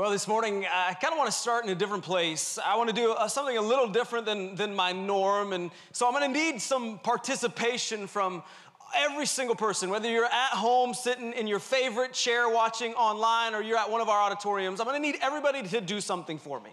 Well, this morning, I kind of want to start in a different place. I want to do something a little different than my norm, and so I'm going to need some participation from every single person, whether you're at home sitting in your favorite chair watching online or you're at one of our auditoriums. I'm going to need everybody to do something for me.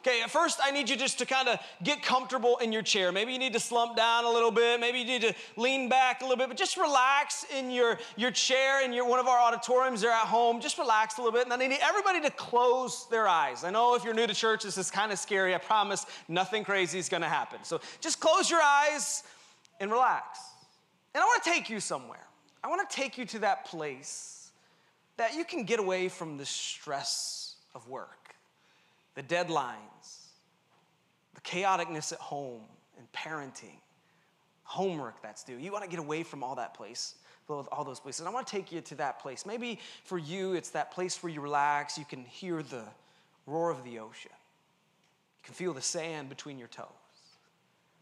Okay, first I need you just to kind of get comfortable in your chair. Maybe you need to slump down a little bit. Maybe you need to lean back a little bit. But just relax in your chair in one of our auditoriums or at home. Just relax a little bit. And then I need everybody to close their eyes. I know if you're new to church, this is kind of scary. I promise nothing crazy is going to happen. So just close your eyes and relax. And I want to take you somewhere. I want to take you to that place that you can get away from the stress of work, the deadlines, the chaoticness at home and parenting, homework that's due. You want to get away from all those places. And I want to take you to that place. Maybe for you, it's that place where you relax. You can hear the roar of the ocean. You can feel the sand between your toes.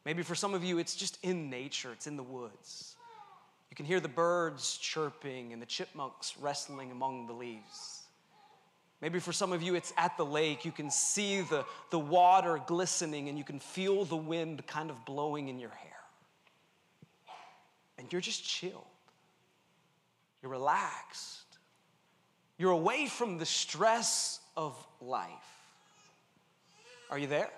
Maybe for some of you, it's just in nature. It's in the woods. You can hear the birds chirping and the chipmunks wrestling among the leaves. Maybe for some of you, it's at the lake. You can see the water glistening and you can feel the wind kind of blowing in your hair. And you're just chilled. You're relaxed. You're away from the stress of life. Are you there?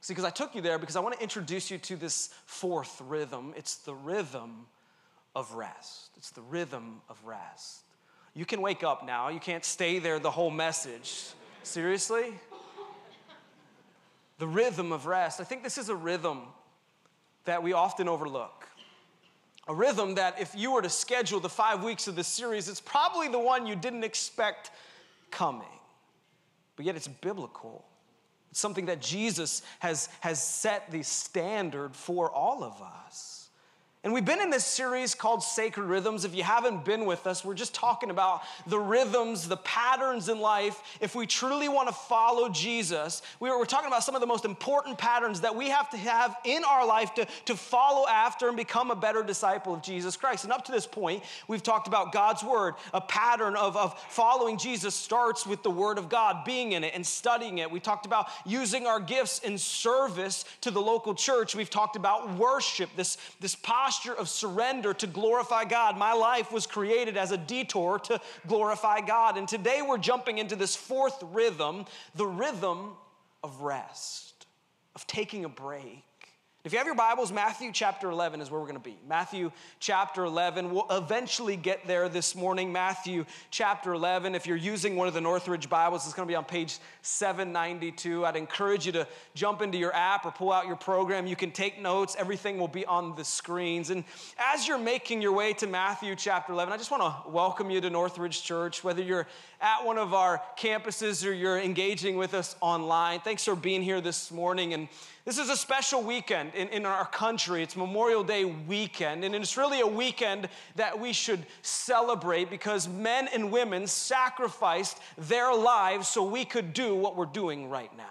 See, because I took you there because I want to introduce you to this fourth rhythm. It's the rhythm of rest. It's the rhythm of rest. You can wake up now. You can't stay there the whole message. Seriously? The rhythm of rest. I think this is a rhythm that we often overlook. A rhythm that if you were to schedule the 5 weeks of this series, it's probably the one you didn't expect coming. But yet it's biblical. It's something that Jesus has set the standard for all of us. And we've been in this series called Sacred Rhythms. If you haven't been with us, we're just talking about the rhythms, the patterns in life. If we truly want to follow Jesus, we're talking about some of the most important patterns that we have to have in our life to follow after and become a better disciple of Jesus Christ. And up to this point, we've talked about God's Word. A pattern of following Jesus starts with the Word of God, being in it and studying it. We talked about using our gifts in service to the local church. We've talked about worship, this posture of surrender to glorify God. My life was created as a detour to glorify God. And today we're jumping into this fourth rhythm, the rhythm of rest, of taking a break. If you have your Bibles, Matthew chapter 11 is where we're going to be. Matthew chapter 11. We'll eventually get there this morning. Matthew chapter 11. If you're using one of the Northridge Bibles, it's going to be on page 792. I'd encourage you to jump into your app or pull out your program. You can take notes. Everything will be on the screens. And as you're making your way to Matthew chapter 11, I just want to welcome you to Northridge Church, whether you're at one of our campuses or you're engaging with us online. Thanks for being here this morning. And this is a special weekend in our country. It's Memorial Day weekend, and it's really a weekend that we should celebrate because men and women sacrificed their lives so we could do what we're doing right now.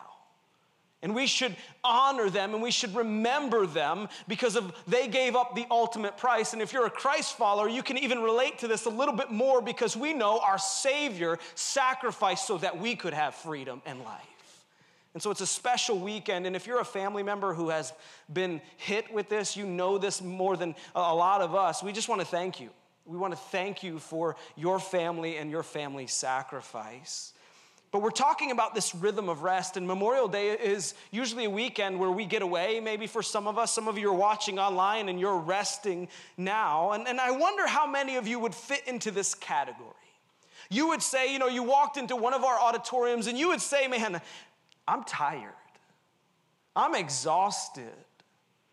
And we should honor them, and we should remember them because they gave up the ultimate price. And if you're a Christ follower, you can even relate to this a little bit more because we know our Savior sacrificed so that we could have freedom and life. And so it's a special weekend, and if you're a family member who has been hit with this, you know this more than a lot of us. We just want to thank you. We want to thank you for your family and your family's sacrifice. But we're talking about this rhythm of rest, and Memorial Day is usually a weekend where we get away, maybe for some of us. Some of you are watching online, and you're resting now. And I wonder how many of you would fit into this category. You would say, you walked into one of our auditoriums, and you would say, man, I'm tired. I'm exhausted.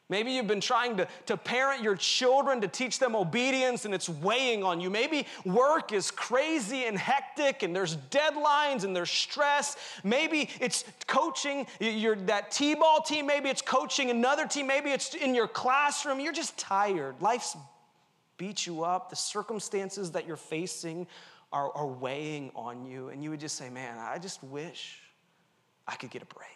Maybe you've been trying to parent your children, to teach them obedience, and it's weighing on you. Maybe work is crazy and hectic, and there's deadlines, and there's stress. Maybe it's coaching that T-ball team. Maybe it's coaching another team. Maybe it's in your classroom. You're just tired. Life's beat you up. The circumstances that you're facing are weighing on you, and you would just say, man, I just wish I could get a break.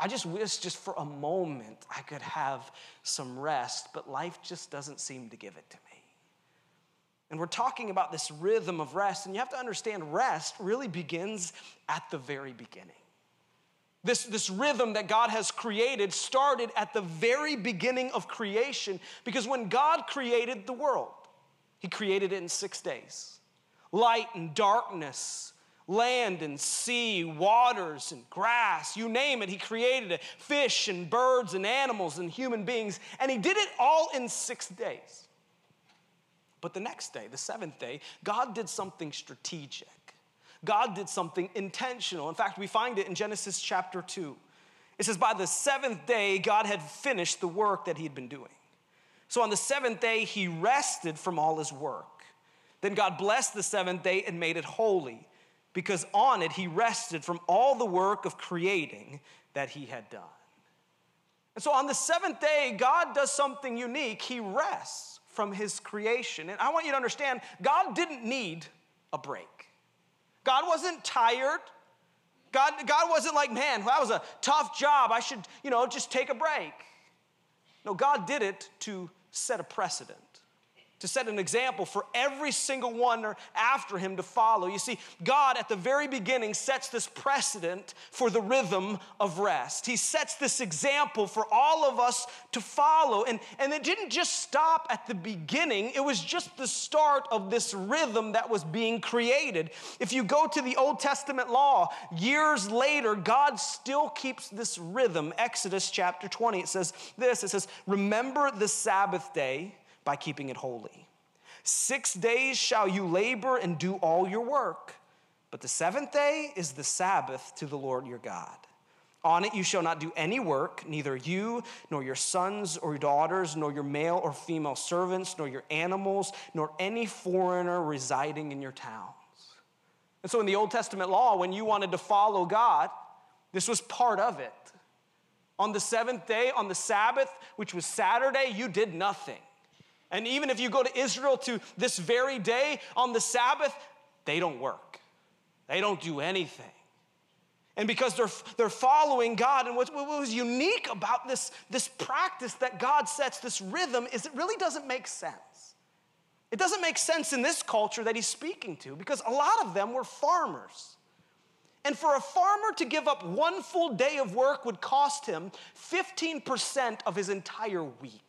I just wish just for a moment I could have some rest, but life just doesn't seem to give it to me. And we're talking about this rhythm of rest, and you have to understand rest really begins at the very beginning. This rhythm that God has created started at the very beginning of creation, because when God created the world, he created it in 6 days. Light and darkness, land and sea, waters and grass, you name it, he created it. Fish and birds and animals and human beings, and he did it all in 6 days. But the next day, the seventh day, God did something strategic. God did something intentional. In fact, we find it in Genesis chapter 2. It says, by the seventh day, God had finished the work that he had been doing. So on the seventh day, he rested from all his work. Then God blessed the seventh day and made it holy, because on it he rested from all the work of creating that he had done. And so on the seventh day, God does something unique. He rests from his creation. And I want you to understand, God didn't need a break. God wasn't tired. God wasn't like, man, that was a tough job. I should, just take a break. No, God did it to set a precedent, to set an example for every single one after him to follow. You see, God at the very beginning sets this precedent for the rhythm of rest. He sets this example for all of us to follow. And it didn't just stop at the beginning. It was just the start of this rhythm that was being created. If you go to the Old Testament law, years later, God still keeps this rhythm. Exodus chapter 20, it says this. It says, remember the Sabbath day by keeping it holy. 6 days shall you labor and do all your work, but the seventh day is the Sabbath to the Lord your God. On it you shall not do any work, neither you, nor your sons or daughters, nor your male or female servants, nor your animals, nor any foreigner residing in your towns. And so in the Old Testament law, when you wanted to follow God, this was part of it. On the seventh day, on the Sabbath, which was Saturday, you did nothing. And even if you go to Israel to this very day, on the Sabbath, they don't work. They don't do anything. And because they're following God, and what was unique about this practice that God sets, this rhythm, is it really doesn't make sense. It doesn't make sense in this culture that he's speaking to, because a lot of them were farmers. And for a farmer to give up one full day of work would cost him 15% of his entire week.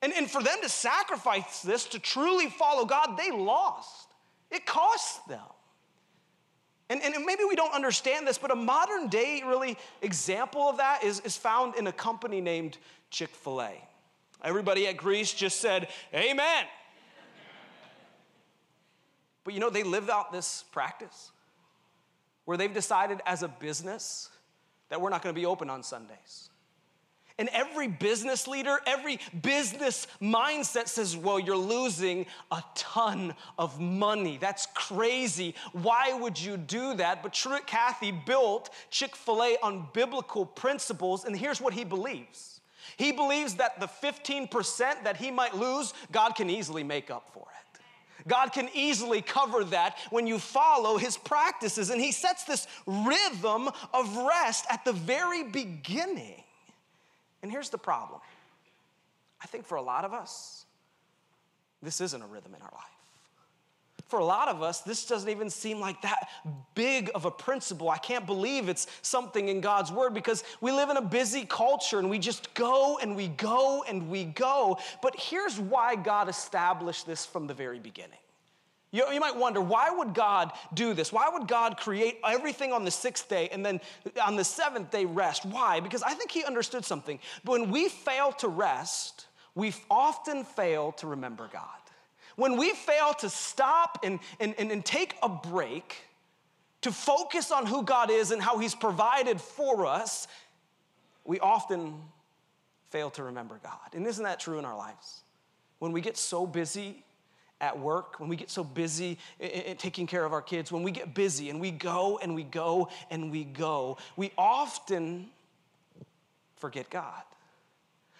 And for them to sacrifice this, to truly follow God, they lost. It cost them. And maybe we don't understand this, but a modern day really example of that is found in a company named Chick-fil-A. Everybody at Greece just said, amen. But they live out this practice where they've decided as a business that we're not going to be open on Sundays. And every business leader, every business mindset says, well, you're losing a ton of money. That's crazy. Why would you do that? But Truett Cathy built Chick-fil-A on biblical principles, and here's what he believes. He believes that the 15% that he might lose, God can easily make up for it. God can easily cover that when you follow his practices. And he sets this rhythm of rest at the very beginning. And here's the problem. I think for a lot of us, this isn't a rhythm in our life. For a lot of us, this doesn't even seem like that big of a principle. I can't believe it's something in God's word, because we live in a busy culture and we just go and we go and we go. But here's why God established this from the very beginning. You might wonder, why would God do this? Why would God create everything on the sixth day and then on the seventh day rest? Why? Because I think he understood something. When we fail to rest, we often fail to remember God. When we fail to stop and take a break to focus on who God is and how he's provided for us, we often fail to remember God. And isn't that true in our lives? When we get so busy at work, when we get so busy taking care of our kids, when we get busy and we go and we go and we go, we often forget God.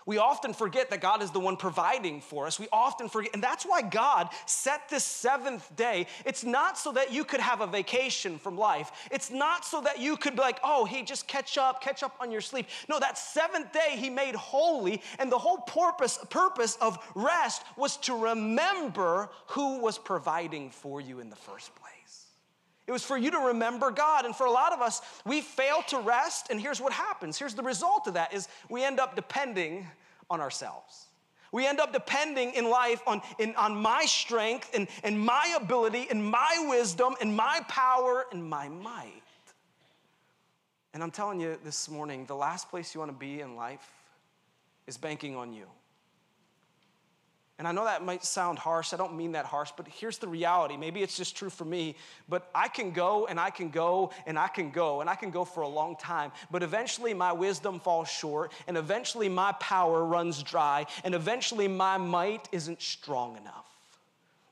We often forget that God is the one providing for us. We often forget, and that's why God set this seventh day. It's not so that you could have a vacation from life. It's not so that you could be like, oh, hey, just catch up on your sleep. No, that seventh day he made holy, and the whole purpose of rest was to remember who was providing for you in the first place. It was for you to remember God. And for a lot of us, we fail to rest, and here's what happens. Here's the result of that is we end up depending on ourselves. We end up depending in life on my strength and my ability and my wisdom and my power and my might. And I'm telling you this morning, the last place you want to be in life is banking on you. And I know that might sound harsh. I don't mean that harsh, but here's the reality. Maybe it's just true for me, but I can go and I can go and I can go and I can go for a long time, but eventually my wisdom falls short, and eventually my power runs dry, and eventually my might isn't strong enough.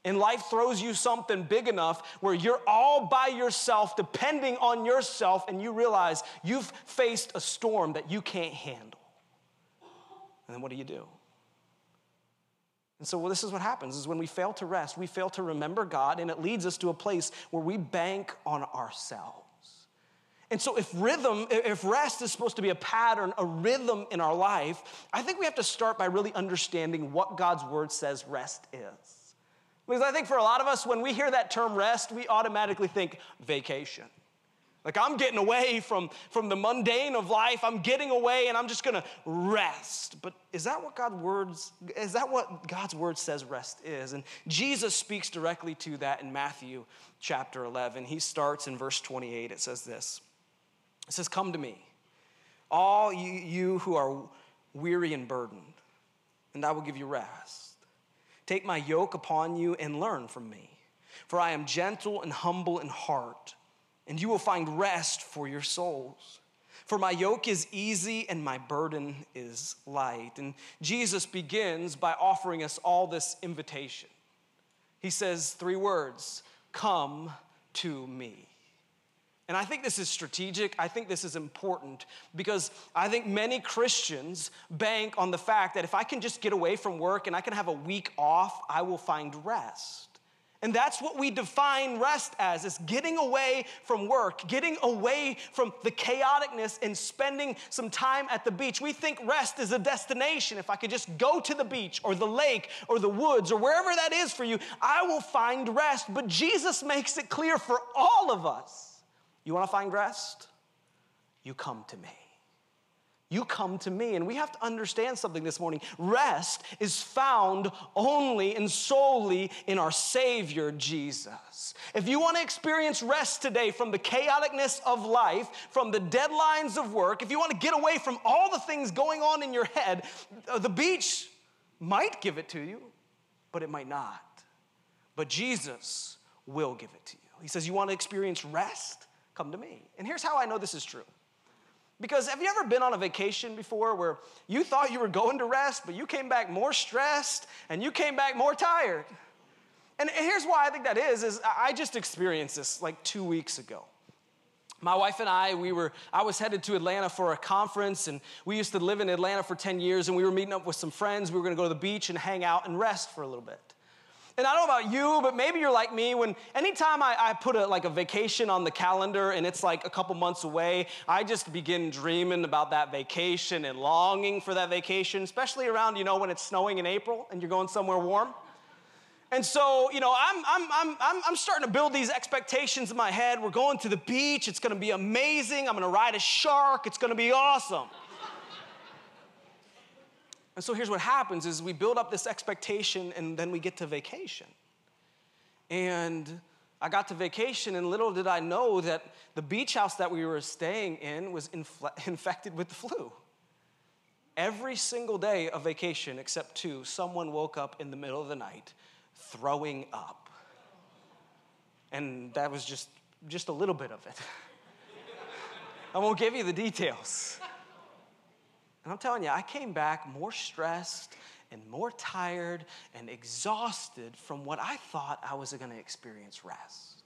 And life throws you something big enough where you're all by yourself, depending on yourself, and you realize you've faced a storm that you can't handle. And then what do? And so, this is what happens, is when we fail to rest, we fail to remember God, and it leads us to a place where we bank on ourselves. And so if rest is supposed to be a pattern, a rhythm in our life, I think we have to start by really understanding what God's word says rest is. Because I think for a lot of us, when we hear that term rest, we automatically think vacation. Like, I'm getting away from the mundane of life. I'm getting away, and I'm just going to rest. But is that what God's word says rest is? And Jesus speaks directly to that in Matthew chapter 11. He starts in verse 28. It says this. It says, "Come to me, all you who are weary and burdened, and I will give you rest. Take my yoke upon you and learn from me, for I am gentle and humble in heart, and you will find rest for your souls. For my yoke is easy and my burden is light." And Jesus begins by offering us all this invitation. He says three words: "Come to me." And I think this is strategic. I think this is important, because I think many Christians bank on the fact that if I can just get away from work and I can have a week off, I will find rest. And that's what we define rest as, is getting away from work, getting away from the chaoticness and spending some time at the beach. We think rest is a destination. If I could just go to the beach or the lake or the woods or wherever that is for you, I will find rest. But Jesus makes it clear for all of us. You want to find rest? You come to me. You come to me. And we have to understand something this morning. Rest is found only and solely in our Savior, Jesus. If you want to experience rest today from the chaoticness of life, from the deadlines of work, if you want to get away from all the things going on in your head, the beach might give it to you, but it might not. But Jesus will give it to you. He says, you want to experience rest? Come to me. And here's how I know this is true. Because have you ever been on a vacation before where you thought you were going to rest, but you came back more stressed and you came back more tired? And here's why I think that is I just experienced this like 2 weeks ago. My wife and I was headed to Atlanta for a conference, and we used to live in Atlanta for 10 years, and we were meeting up with some friends. We were going to go to the beach and hang out and rest for a little bit. And I don't know about you, but maybe you're like me. When anytime I put a vacation on the calendar and it's like a couple months away, I just begin dreaming about that vacation and longing for that vacation, especially around, when it's snowing in April and you're going somewhere warm. And so, I'm starting to build these expectations in my head. We're going to the beach. It's going to be amazing. I'm going to ride a shark. It's going to be awesome. And so here's what happens is we build up this expectation, and then we get to vacation. And I got to vacation, and little did I know that the beach house that we were staying in was infected with the flu. Every single day of vacation except two, someone woke up in the middle of the night throwing up. And that was just a little bit of it. I won't give you the details. And I'm telling you, I came back more stressed and more tired and exhausted from what I thought I was going to experience rest.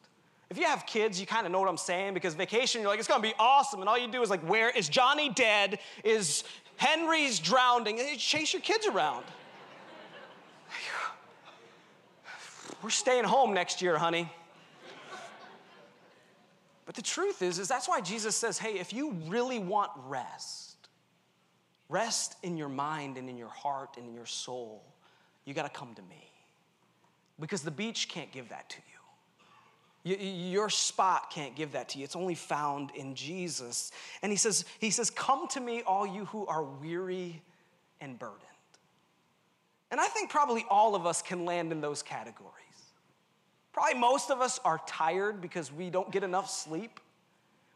If you have kids, you kind of know what I'm saying, because vacation, you're like, it's going to be awesome. And all you do is like, where is Johnny dead? Is Henry's drowning? And you chase your kids around. We're staying home next year, honey. But the truth is that's why Jesus says, hey, if you really want rest in your mind and in your heart and in your soul, you got to come to me. Because the beach can't give that to you. Your spot can't give that to you. It's only found in Jesus. And he says, come to me, all you who are weary and burdened. And I think probably all of us can land in those categories. Probably most of us are tired because we don't get enough sleep.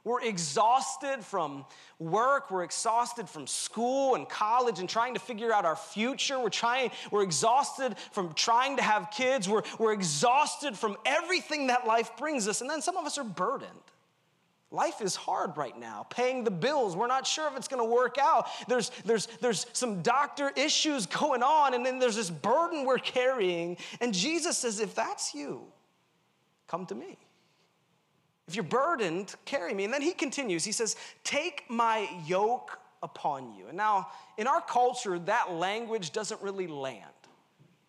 We're exhausted from work. We're exhausted from school and college and trying to figure out our future. We're exhausted from trying to have kids. We're exhausted from everything that life brings us. And then some of us are burdened. Life is hard right now. Paying the bills. We're not sure if it's going to work out. There's some doctor issues going on. And then there's this burden we're carrying. And Jesus says, if that's you, come to me. If you're burdened, carry me. And then he continues. He says, take my yoke upon you. And now, in our culture, that language doesn't really land.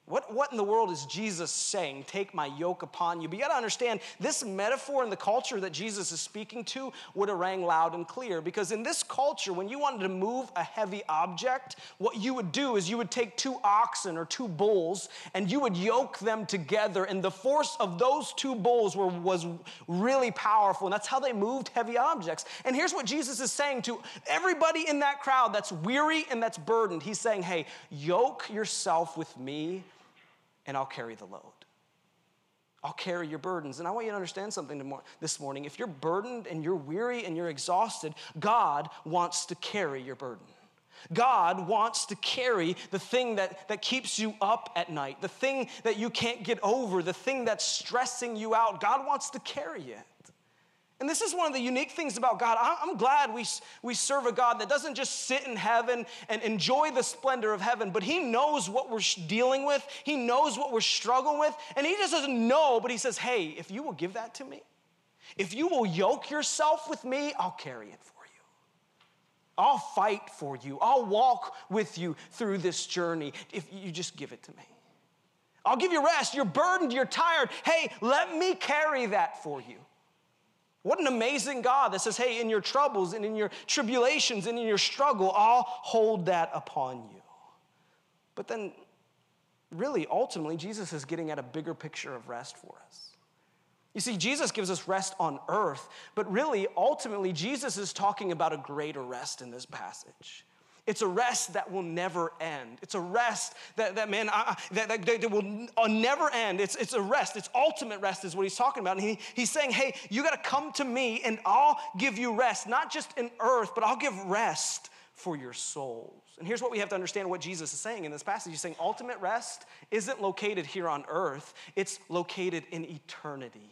What in the world is Jesus saying, take my yoke upon you? But you got to understand, this metaphor in the culture that Jesus is speaking to would have rang loud and clear. Because in this culture, when you wanted to move a heavy object, what you would do is you would take two oxen or two bulls, and you would yoke them together. And the force of those two bulls was really powerful. And that's how they moved heavy objects. And here's what Jesus is saying to everybody in that crowd that's weary and that's burdened. He's saying, hey, yoke yourself with me. And I'll carry the load. I'll carry your burdens. And I want you to understand something this morning. If you're burdened and you're weary and you're exhausted, God wants to carry your burden. God wants to carry the thing that keeps you up at night, the thing that you can't get over, the thing that's stressing you out. God wants to carry it. And this is one of the unique things about God. I'm glad we serve a God that doesn't just sit in heaven and enjoy the splendor of heaven, but he knows what we're dealing with. He knows what we're struggling with. And he just doesn't know, but he says, hey, if you will give that to me, if you will yoke yourself with me, I'll carry it for you. I'll fight for you. I'll walk with you through this journey if you just give it to me. I'll give you rest. You're burdened. You're tired. Hey, let me carry that for you. What an amazing God that says, hey, in your troubles and in your tribulations and in your struggle, I'll hold that upon you. But then, really, ultimately, Jesus is getting at a bigger picture of rest for us. You see, Jesus gives us rest on earth, but really, ultimately, Jesus is talking about a greater rest in this passage. It's a rest that will never end. It's a rest that will never end. It's a rest. It's ultimate rest is what he's talking about. And he's saying, hey, you got to come to me and I'll give you rest, not just in earth, but I'll give rest for your souls. And here's what we have to understand what Jesus is saying in this passage. He's saying ultimate rest isn't located here on earth. It's located in eternity.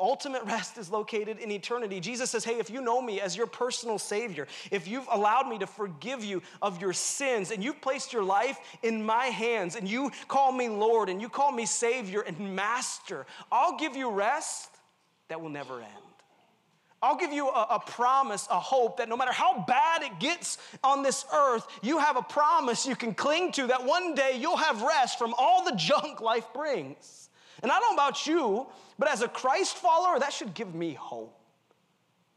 Ultimate rest is located in eternity. Jesus says, hey, if you know me as your personal Savior, if you've allowed me to forgive you of your sins, and you've placed your life in my hands, and you call me Lord, and you call me Savior and Master, I'll give you rest that will never end. I'll give you a promise, a hope that no matter how bad it gets on this earth, you have a promise you can cling to that one day you'll have rest from all the junk life brings. And I don't know about you, but as a Christ follower, that should give me hope.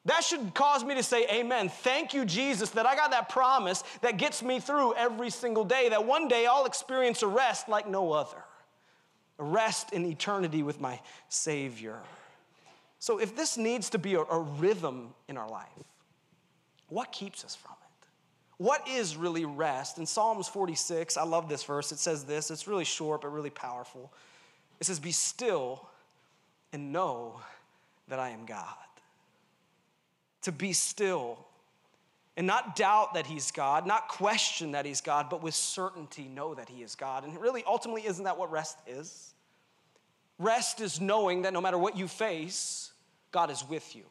That should cause me to say, amen, thank you, Jesus, that I got that promise that gets me through every single day, that one day I'll experience a rest like no other, a rest in eternity with my Savior. So if this needs to be a rhythm in our life, what keeps us from it? What is really rest? In Psalms 46, I love this verse. It says this. It's really short but really powerful. It says, be still and know that I am God. To be still and not doubt that he's God, not question that he's God, but with certainty know that he is God. And really, ultimately, isn't that what rest is? Rest is knowing that no matter what you face, God is with you.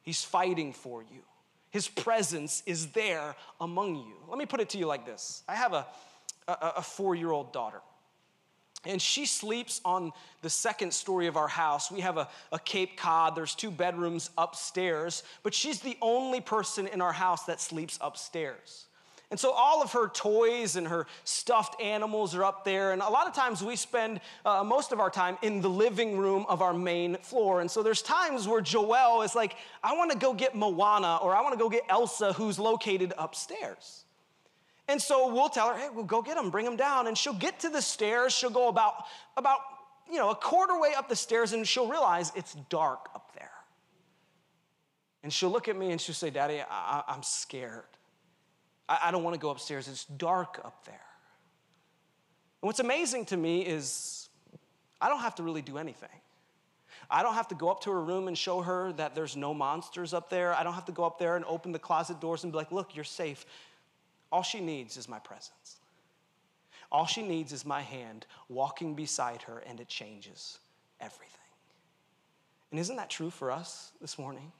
He's fighting for you. His presence is there among you. Let me put it to you like this. I have a 4-year-old daughter. And she sleeps on the second story of our house. We have a Cape Cod. There's 2 bedrooms upstairs, but she's the only person in our house that sleeps upstairs. And so all of her toys and her stuffed animals are up there. And a lot of times we spend most of our time in the living room of our main floor. And so there's times where Joelle is like, I want to go get Moana, or I want to go get Elsa, who's located upstairs. And so we'll tell her, hey, we'll go get them, bring them down. And she'll get to the stairs. She'll go about a quarter way up the stairs, and she'll realize it's dark up there. And she'll look at me and she'll say, Daddy, I'm scared. I don't want to go upstairs. It's dark up there. And what's amazing to me is I don't have to really do anything. I don't have to go up to her room and show her that there's no monsters up there. I don't have to go up there and open the closet doors and be like, look, you're safe. All she needs is my presence. All she needs is my hand walking beside her, and it changes everything. And isn't that true for us this morning?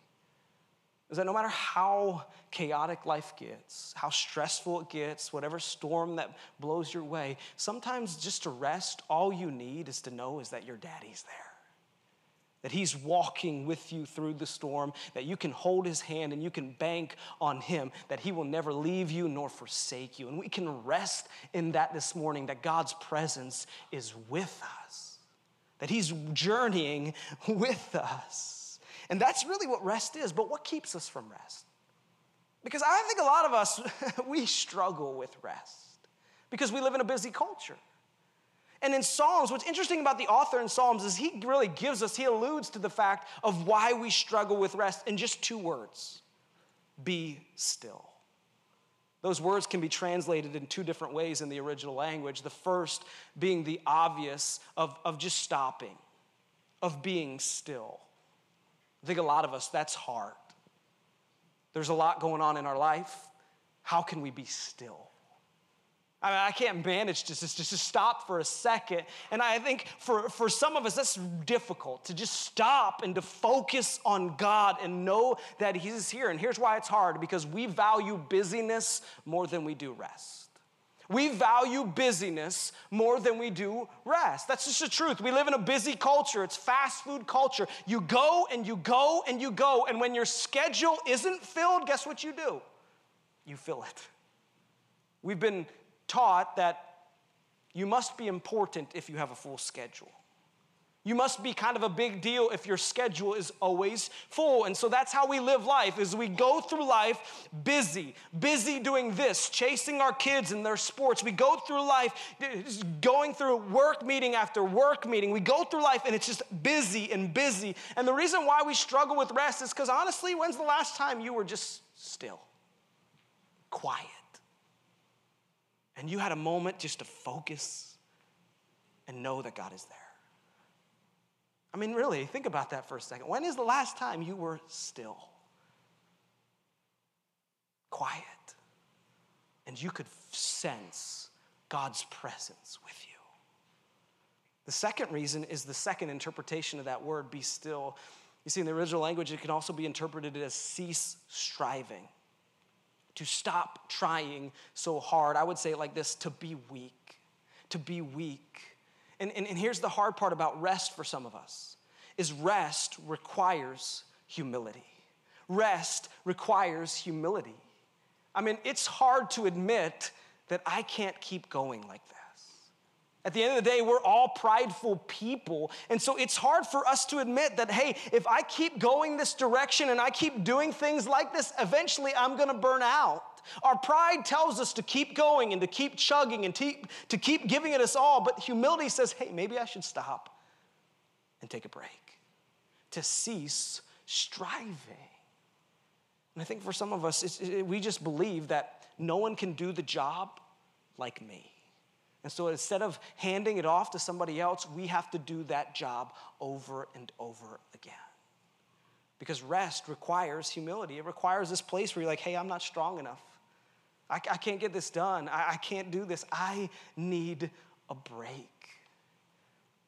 Is that no matter how chaotic life gets, how stressful it gets, whatever storm that blows your way, sometimes just to rest, all you need is to know is that your daddy's there, that he's walking with you through the storm, that you can hold his hand and you can bank on him, that he will never leave you nor forsake you. And we can rest in that this morning, that God's presence is with us, that he's journeying with us. And that's really what rest is. But what keeps us from rest? Because I think a lot of us, we struggle with rest because we live in a busy culture. And in Psalms, what's interesting about the author in Psalms is he alludes to the fact of why we struggle with rest in just 2 words: be still. Those words can be translated in 2 different ways in the original language. The first being the obvious of just stopping, of being still. I think a lot of us, that's hard. There's a lot going on in our life. How can we be still? I mean, I can't manage to just stop for a second. And I think for some of us, that's difficult, to just stop and to focus on God and know that he's here. And here's why it's hard: because we value busyness more than we do rest. We value busyness more than we do rest. That's just the truth. We live in a busy culture. It's fast food culture. You go and you go and you go. And when your schedule isn't filled, guess what you do? You fill it. We've been taught that you must be important if you have a full schedule. You must be kind of a big deal if your schedule is always full. And so that's how we live life, is we go through life busy doing this, chasing our kids and their sports. We go through life going through work meeting after work meeting. We go through life and it's just busy. And the reason why we struggle with rest is because, honestly, when's the last time you were just still, quiet, and you had a moment just to focus and know that God is there? I mean, really, think about that for a second. When is the last time you were still, quiet, and you could sense God's presence with you? The second reason is the second interpretation of that word, be still. You see, in the original language, it can also be interpreted as cease striving, to stop trying so hard. I would say it like this: to be weak, to be weak. And here's the hard part about rest for some of us, is rest requires humility. Rest requires humility. I mean, it's hard to admit that I can't keep going like this. At the end of the day, we're all prideful people. And so it's hard for us to admit that, hey, if I keep going this direction and I keep doing things like this, eventually I'm going to burn out. Our pride tells us to keep going and to keep chugging and to keep giving it us all. But humility says, hey, maybe I should stop and take a break, to cease striving. And I think for some of us, we just believe that no one can do the job like me. And so instead of handing it off to somebody else, we have to do that job over and over again. Because rest requires humility. It requires this place where you're like, hey, I'm not strong enough. I can't get this done. I can't do this. I need a break.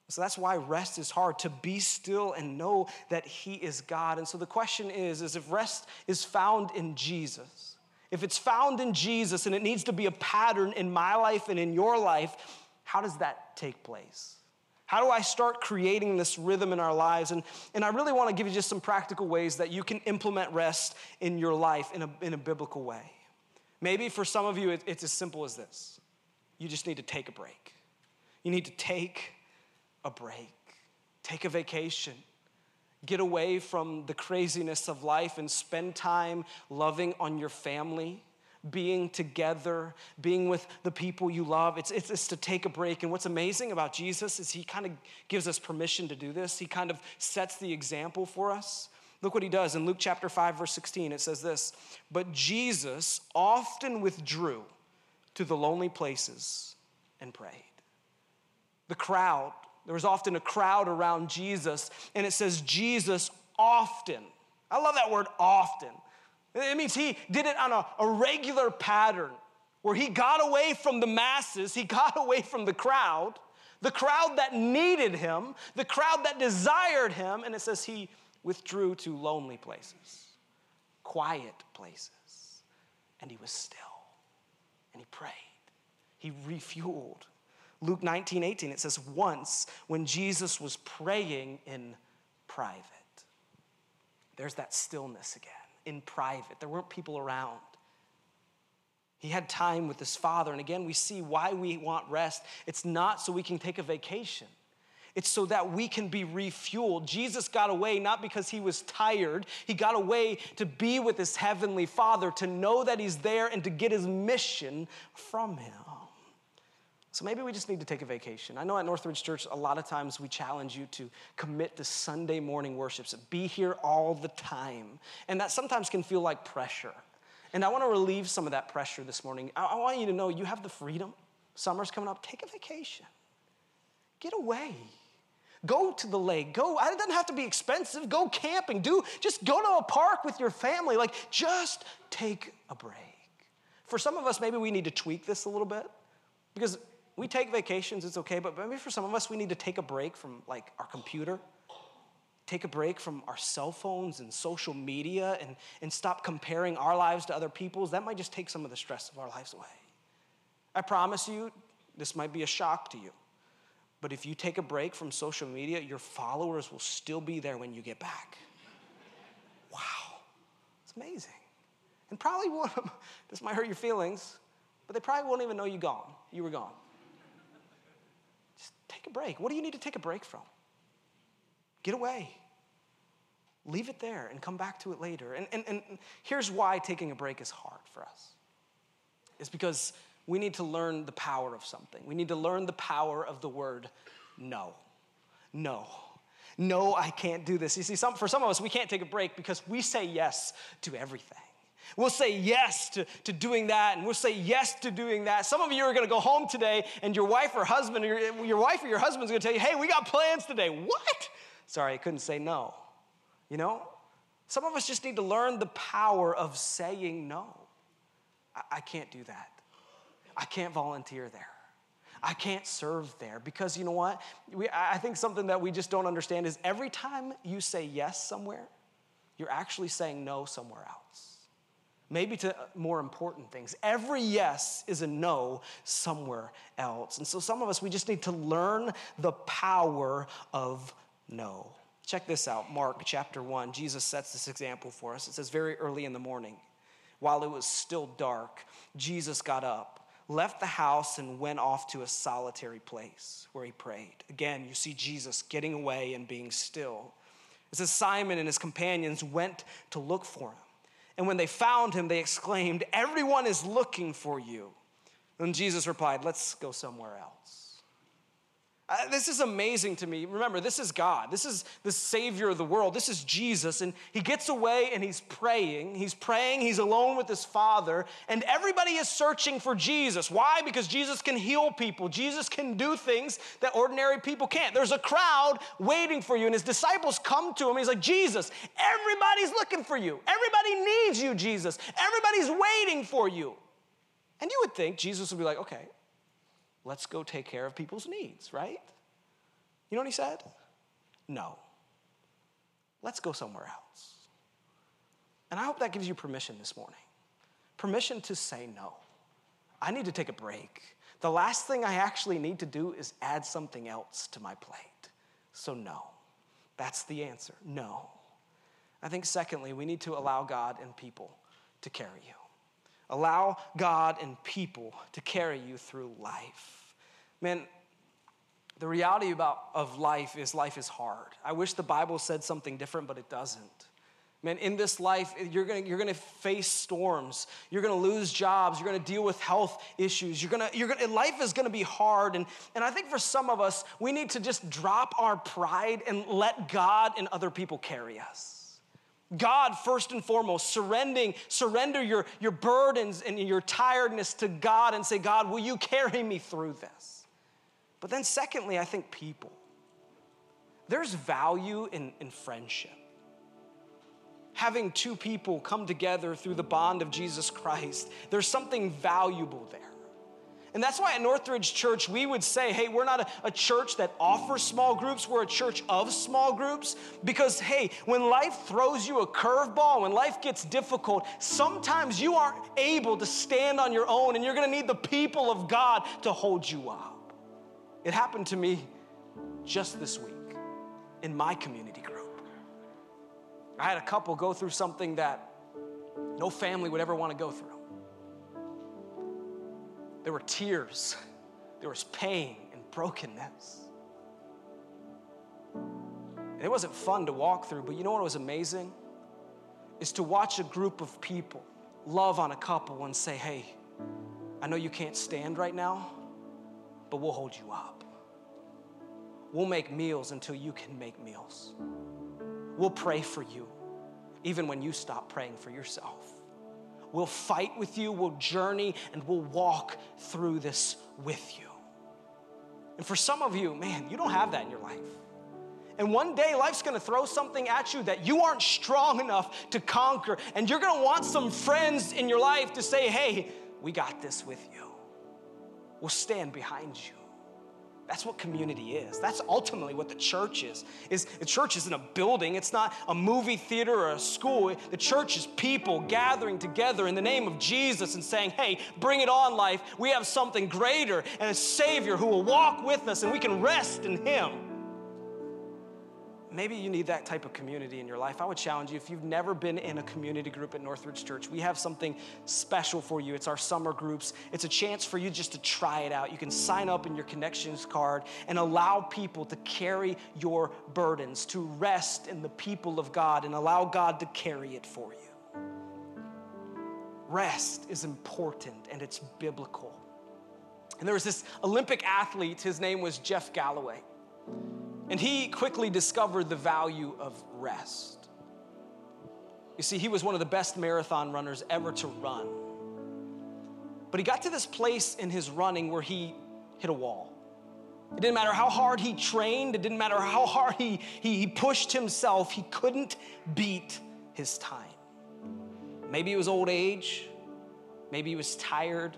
So that's why rest is hard, to be still and know that he is God. And so the question is if rest is found in Jesus, if it's found in Jesus and it needs to be a pattern in my life and in your life, How does that take place? How do I start creating this rhythm in our lives? And I really want to give you just some practical ways that you can implement rest in your life in a biblical way. Maybe for some of you, it's as simple as this. You just need to take a break. You need to take a break. Take a vacation. Get away from the craziness of life and spend time loving on your family, being together, being with the people you love. It's to take a break. And what's amazing about Jesus is he kind of gives us permission to do this. He kind of sets the example for us. Look what he does. In Luke chapter 5, verse 16, it says this, "But Jesus often withdrew to the lonely places and prayed." The crowd, there was often a crowd around Jesus, and it says Jesus often. I love that word, often. It means he did it on a regular pattern where he got away from the masses, he got away from the crowd that needed him, the crowd that desired him, and it says he withdrew to lonely places, quiet places, and he was still, and he prayed. He refueled. Luke 19:18, it says, "Once when Jesus was praying in private," there's that stillness again. In private. There weren't people around. He had time with his Father. And again, we see why we want rest. It's not so we can take a vacation. It's so that we can be refueled. Jesus got away not because he was tired. He got away to be with his heavenly Father, to know that he's there and to get his mission from him. So maybe we just need to take a vacation. I know at Northridge Church, a lot of times we challenge you to commit to Sunday morning worships, be here all the time. And that sometimes can feel like pressure. And I want to relieve some of that pressure this morning. I want you to know you have the freedom. Summer's coming up. Take a vacation. Get away. Go to the lake. Go. It doesn't have to be expensive. Go camping. Just go to a park with your family. Just take a break. For some of us, maybe we need to tweak this a little bit, because we take vacations, it's okay, but maybe for some of us, we need to take a break from our computer, take a break from our cell phones and social media and stop comparing our lives to other people's. That might just take some of the stress of our lives away. I promise you, this might be a shock to you, but if you take a break from social media, your followers will still be there when you get back. Wow, it's amazing. And probably this might hurt your feelings, but they probably won't even know you were gone. Take a break. What do you need to take a break from? Get away. Leave it there and come back to it later. And here's why taking a break is hard for us. It's because we need to learn the power of something. We need to learn the power of the word no. No. No, I can't do this. You see, for some of us, we can't take a break because we say yes to everything. We'll say yes to doing that, and we'll say yes to doing that. Some of you are going to go home today, and your wife or husband, your wife or your husband's going to tell you, "Hey, we got plans today." What? Sorry, I couldn't say no. You know, some of us just need to learn the power of saying no. I can't do that. I can't volunteer there. I can't serve there, because you know what? I think something that we just don't understand is every time you say yes somewhere, you're actually saying no somewhere else. Maybe to more important things. Every yes is a no somewhere else. And so some of us, we just need to learn the power of no. Check this out, Mark chapter 1. Jesus sets this example for us. It says, "Very early in the morning, while it was still dark, Jesus got up, left the house, and went off to a solitary place where he prayed." Again, you see Jesus getting away and being still. It says, "Simon and his companions went to look for him. And when they found him, they exclaimed, 'Everyone is looking for you.' And Jesus replied, 'Let's go somewhere else.'" This is amazing to me. Remember, this is God. This is the Savior of the world. This is Jesus. And he gets away and he's praying. He's praying. He's alone with his Father. And everybody is searching for Jesus. Why? Because Jesus can heal people. Jesus can do things that ordinary people can't. There's a crowd waiting for you. And his disciples come to him. He's like, "Jesus, everybody's looking for you. Everybody needs you, Jesus. Everybody's waiting for you." And you would think Jesus would be like, "Okay, let's go take care of people's needs," right? You know what he said? "No. Let's go somewhere else." And I hope that gives you permission this morning. Permission to say no. I need to take a break. The last thing I actually need to do is add something else to my plate. So no, that's the answer, no. I think secondly, we need to allow God and people to carry you. Allow God and people to carry you through life. Man, the reality of life is hard. I wish the Bible said something different, but it doesn't. Man, in this life, you're gonna face storms. You're gonna lose jobs. You're gonna deal with health issues. Life is gonna be hard. And I think for some of us, we need to just drop our pride and let God and other people carry us. God, first and foremost, surrender your burdens and your tiredness to God and say, God, will you carry me through this? But then secondly, I think people. There's value in friendship. Having two people come together through the bond of Jesus Christ, there's something valuable there. And that's why at Northridge Church, we would say, hey, we're not a church that offers small groups. We're a church of small groups because, hey, when life throws you a curveball, when life gets difficult, sometimes you aren't able to stand on your own and you're going to need the people of God to hold you up. It happened to me just this week in my community group. I had a couple go through something that no family would ever want to go through. There were tears, there was pain and brokenness. And it wasn't fun to walk through, but you know what was amazing? Is to watch a group of people love on a couple and say, hey, I know you can't stand right now, but we'll hold you up. We'll make meals until you can make meals. We'll pray for you, even when you stop praying for yourself. We'll fight with you, we'll journey, and we'll walk through this with you. And for some of you, man, you don't have that in your life. And one day, life's gonna throw something at you that you aren't strong enough to conquer, and you're gonna want some friends in your life to say, hey, we got this with you. We'll stand behind you. That's what community is. That's ultimately what the church is. The church isn't a building. It's not a movie theater or a school. The church is people gathering together in the name of Jesus and saying, hey, bring it on, life. We have something greater and a Savior who will walk with us and we can rest in Him. Maybe you need that type of community in your life. I would challenge you, if you've never been in a community group at Northridge Church, we have something special for you. It's our summer groups. It's a chance for you just to try it out. You can sign up in your connections card and allow people to carry your burdens, to rest in the people of God and allow God to carry it for you. Rest is important and it's biblical. And there was this Olympic athlete, his name was Jeff Galloway. And he quickly discovered the value of rest. You see, he was one of the best marathon runners ever to run. But he got to this place in his running where he hit a wall. It didn't matter how hard he trained. It didn't matter how hard he pushed himself. He couldn't beat his time. Maybe it was old age. Maybe he was tired.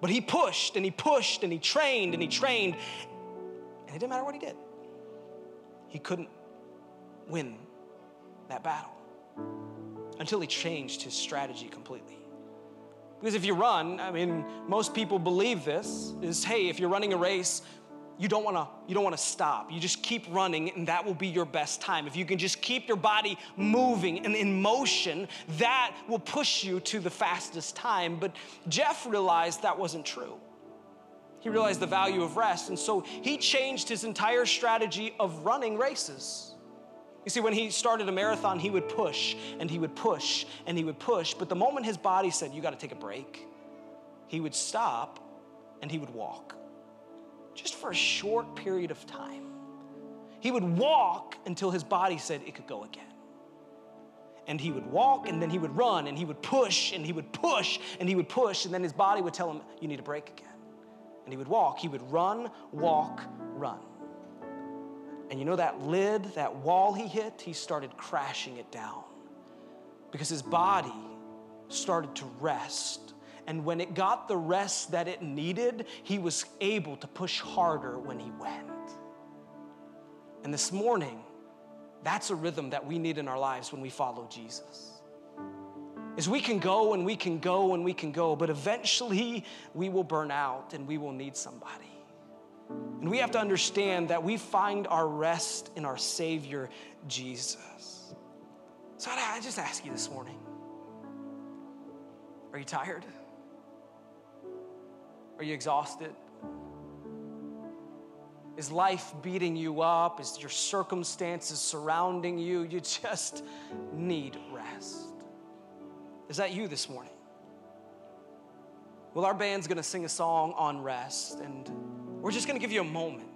But he pushed and he pushed and he trained and he trained. And it didn't matter what he did. He couldn't win that battle until he changed his strategy completely. Because if you run, most people believe this, is, hey, if you're running a race, you don't want to stop. You just keep running, and that will be your best time. If you can just keep your body moving and in motion, that will push you to the fastest time. But Jeff realized that wasn't true. He realized the value of rest, and so he changed his entire strategy of running races. You see, when he started a marathon, he would push, and he would push, and he would push, but the moment his body said, you got to take a break, he would stop, and he would walk, just for a short period of time. He would walk until his body said it could go again. And he would walk, and then he would run, and he would push, and he would push, and he would push, and then his body would tell him, you need a break again. And he would walk. He would run, walk, run. And you know that lid, that wall he hit, he started crashing it down because his body started to rest. And when it got the rest that it needed, he was able to push harder when he went. And this morning, that's a rhythm that we need in our lives when we follow Jesus. is we can go and we can go and we can go, but eventually we will burn out and we will need somebody. And we have to understand that we find our rest in our Savior, Jesus. So I just ask you this morning, are you tired? Are you exhausted? Is life beating you up? Is your circumstances surrounding you? You just need rest. Is that you this morning? Well, our band's going to sing a song on rest, and we're just going to give you a moment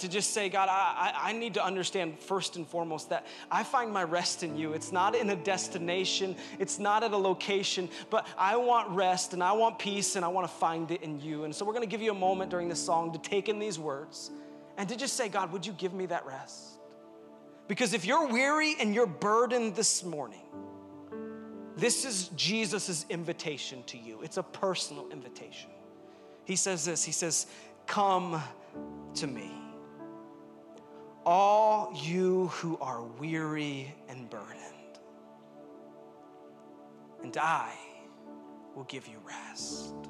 to just say, God, I need to understand first and foremost that I find my rest in you. It's not in a destination. It's not at a location, but I want rest and I want peace and I want to find it in you. And so we're going to give you a moment during this song to take in these words and to just say, God, would you give me that rest? Because if you're weary and you're burdened this morning, this is Jesus' invitation to you. It's a personal invitation. He says this, he says, come to me, all you who are weary and burdened, and I will give you rest.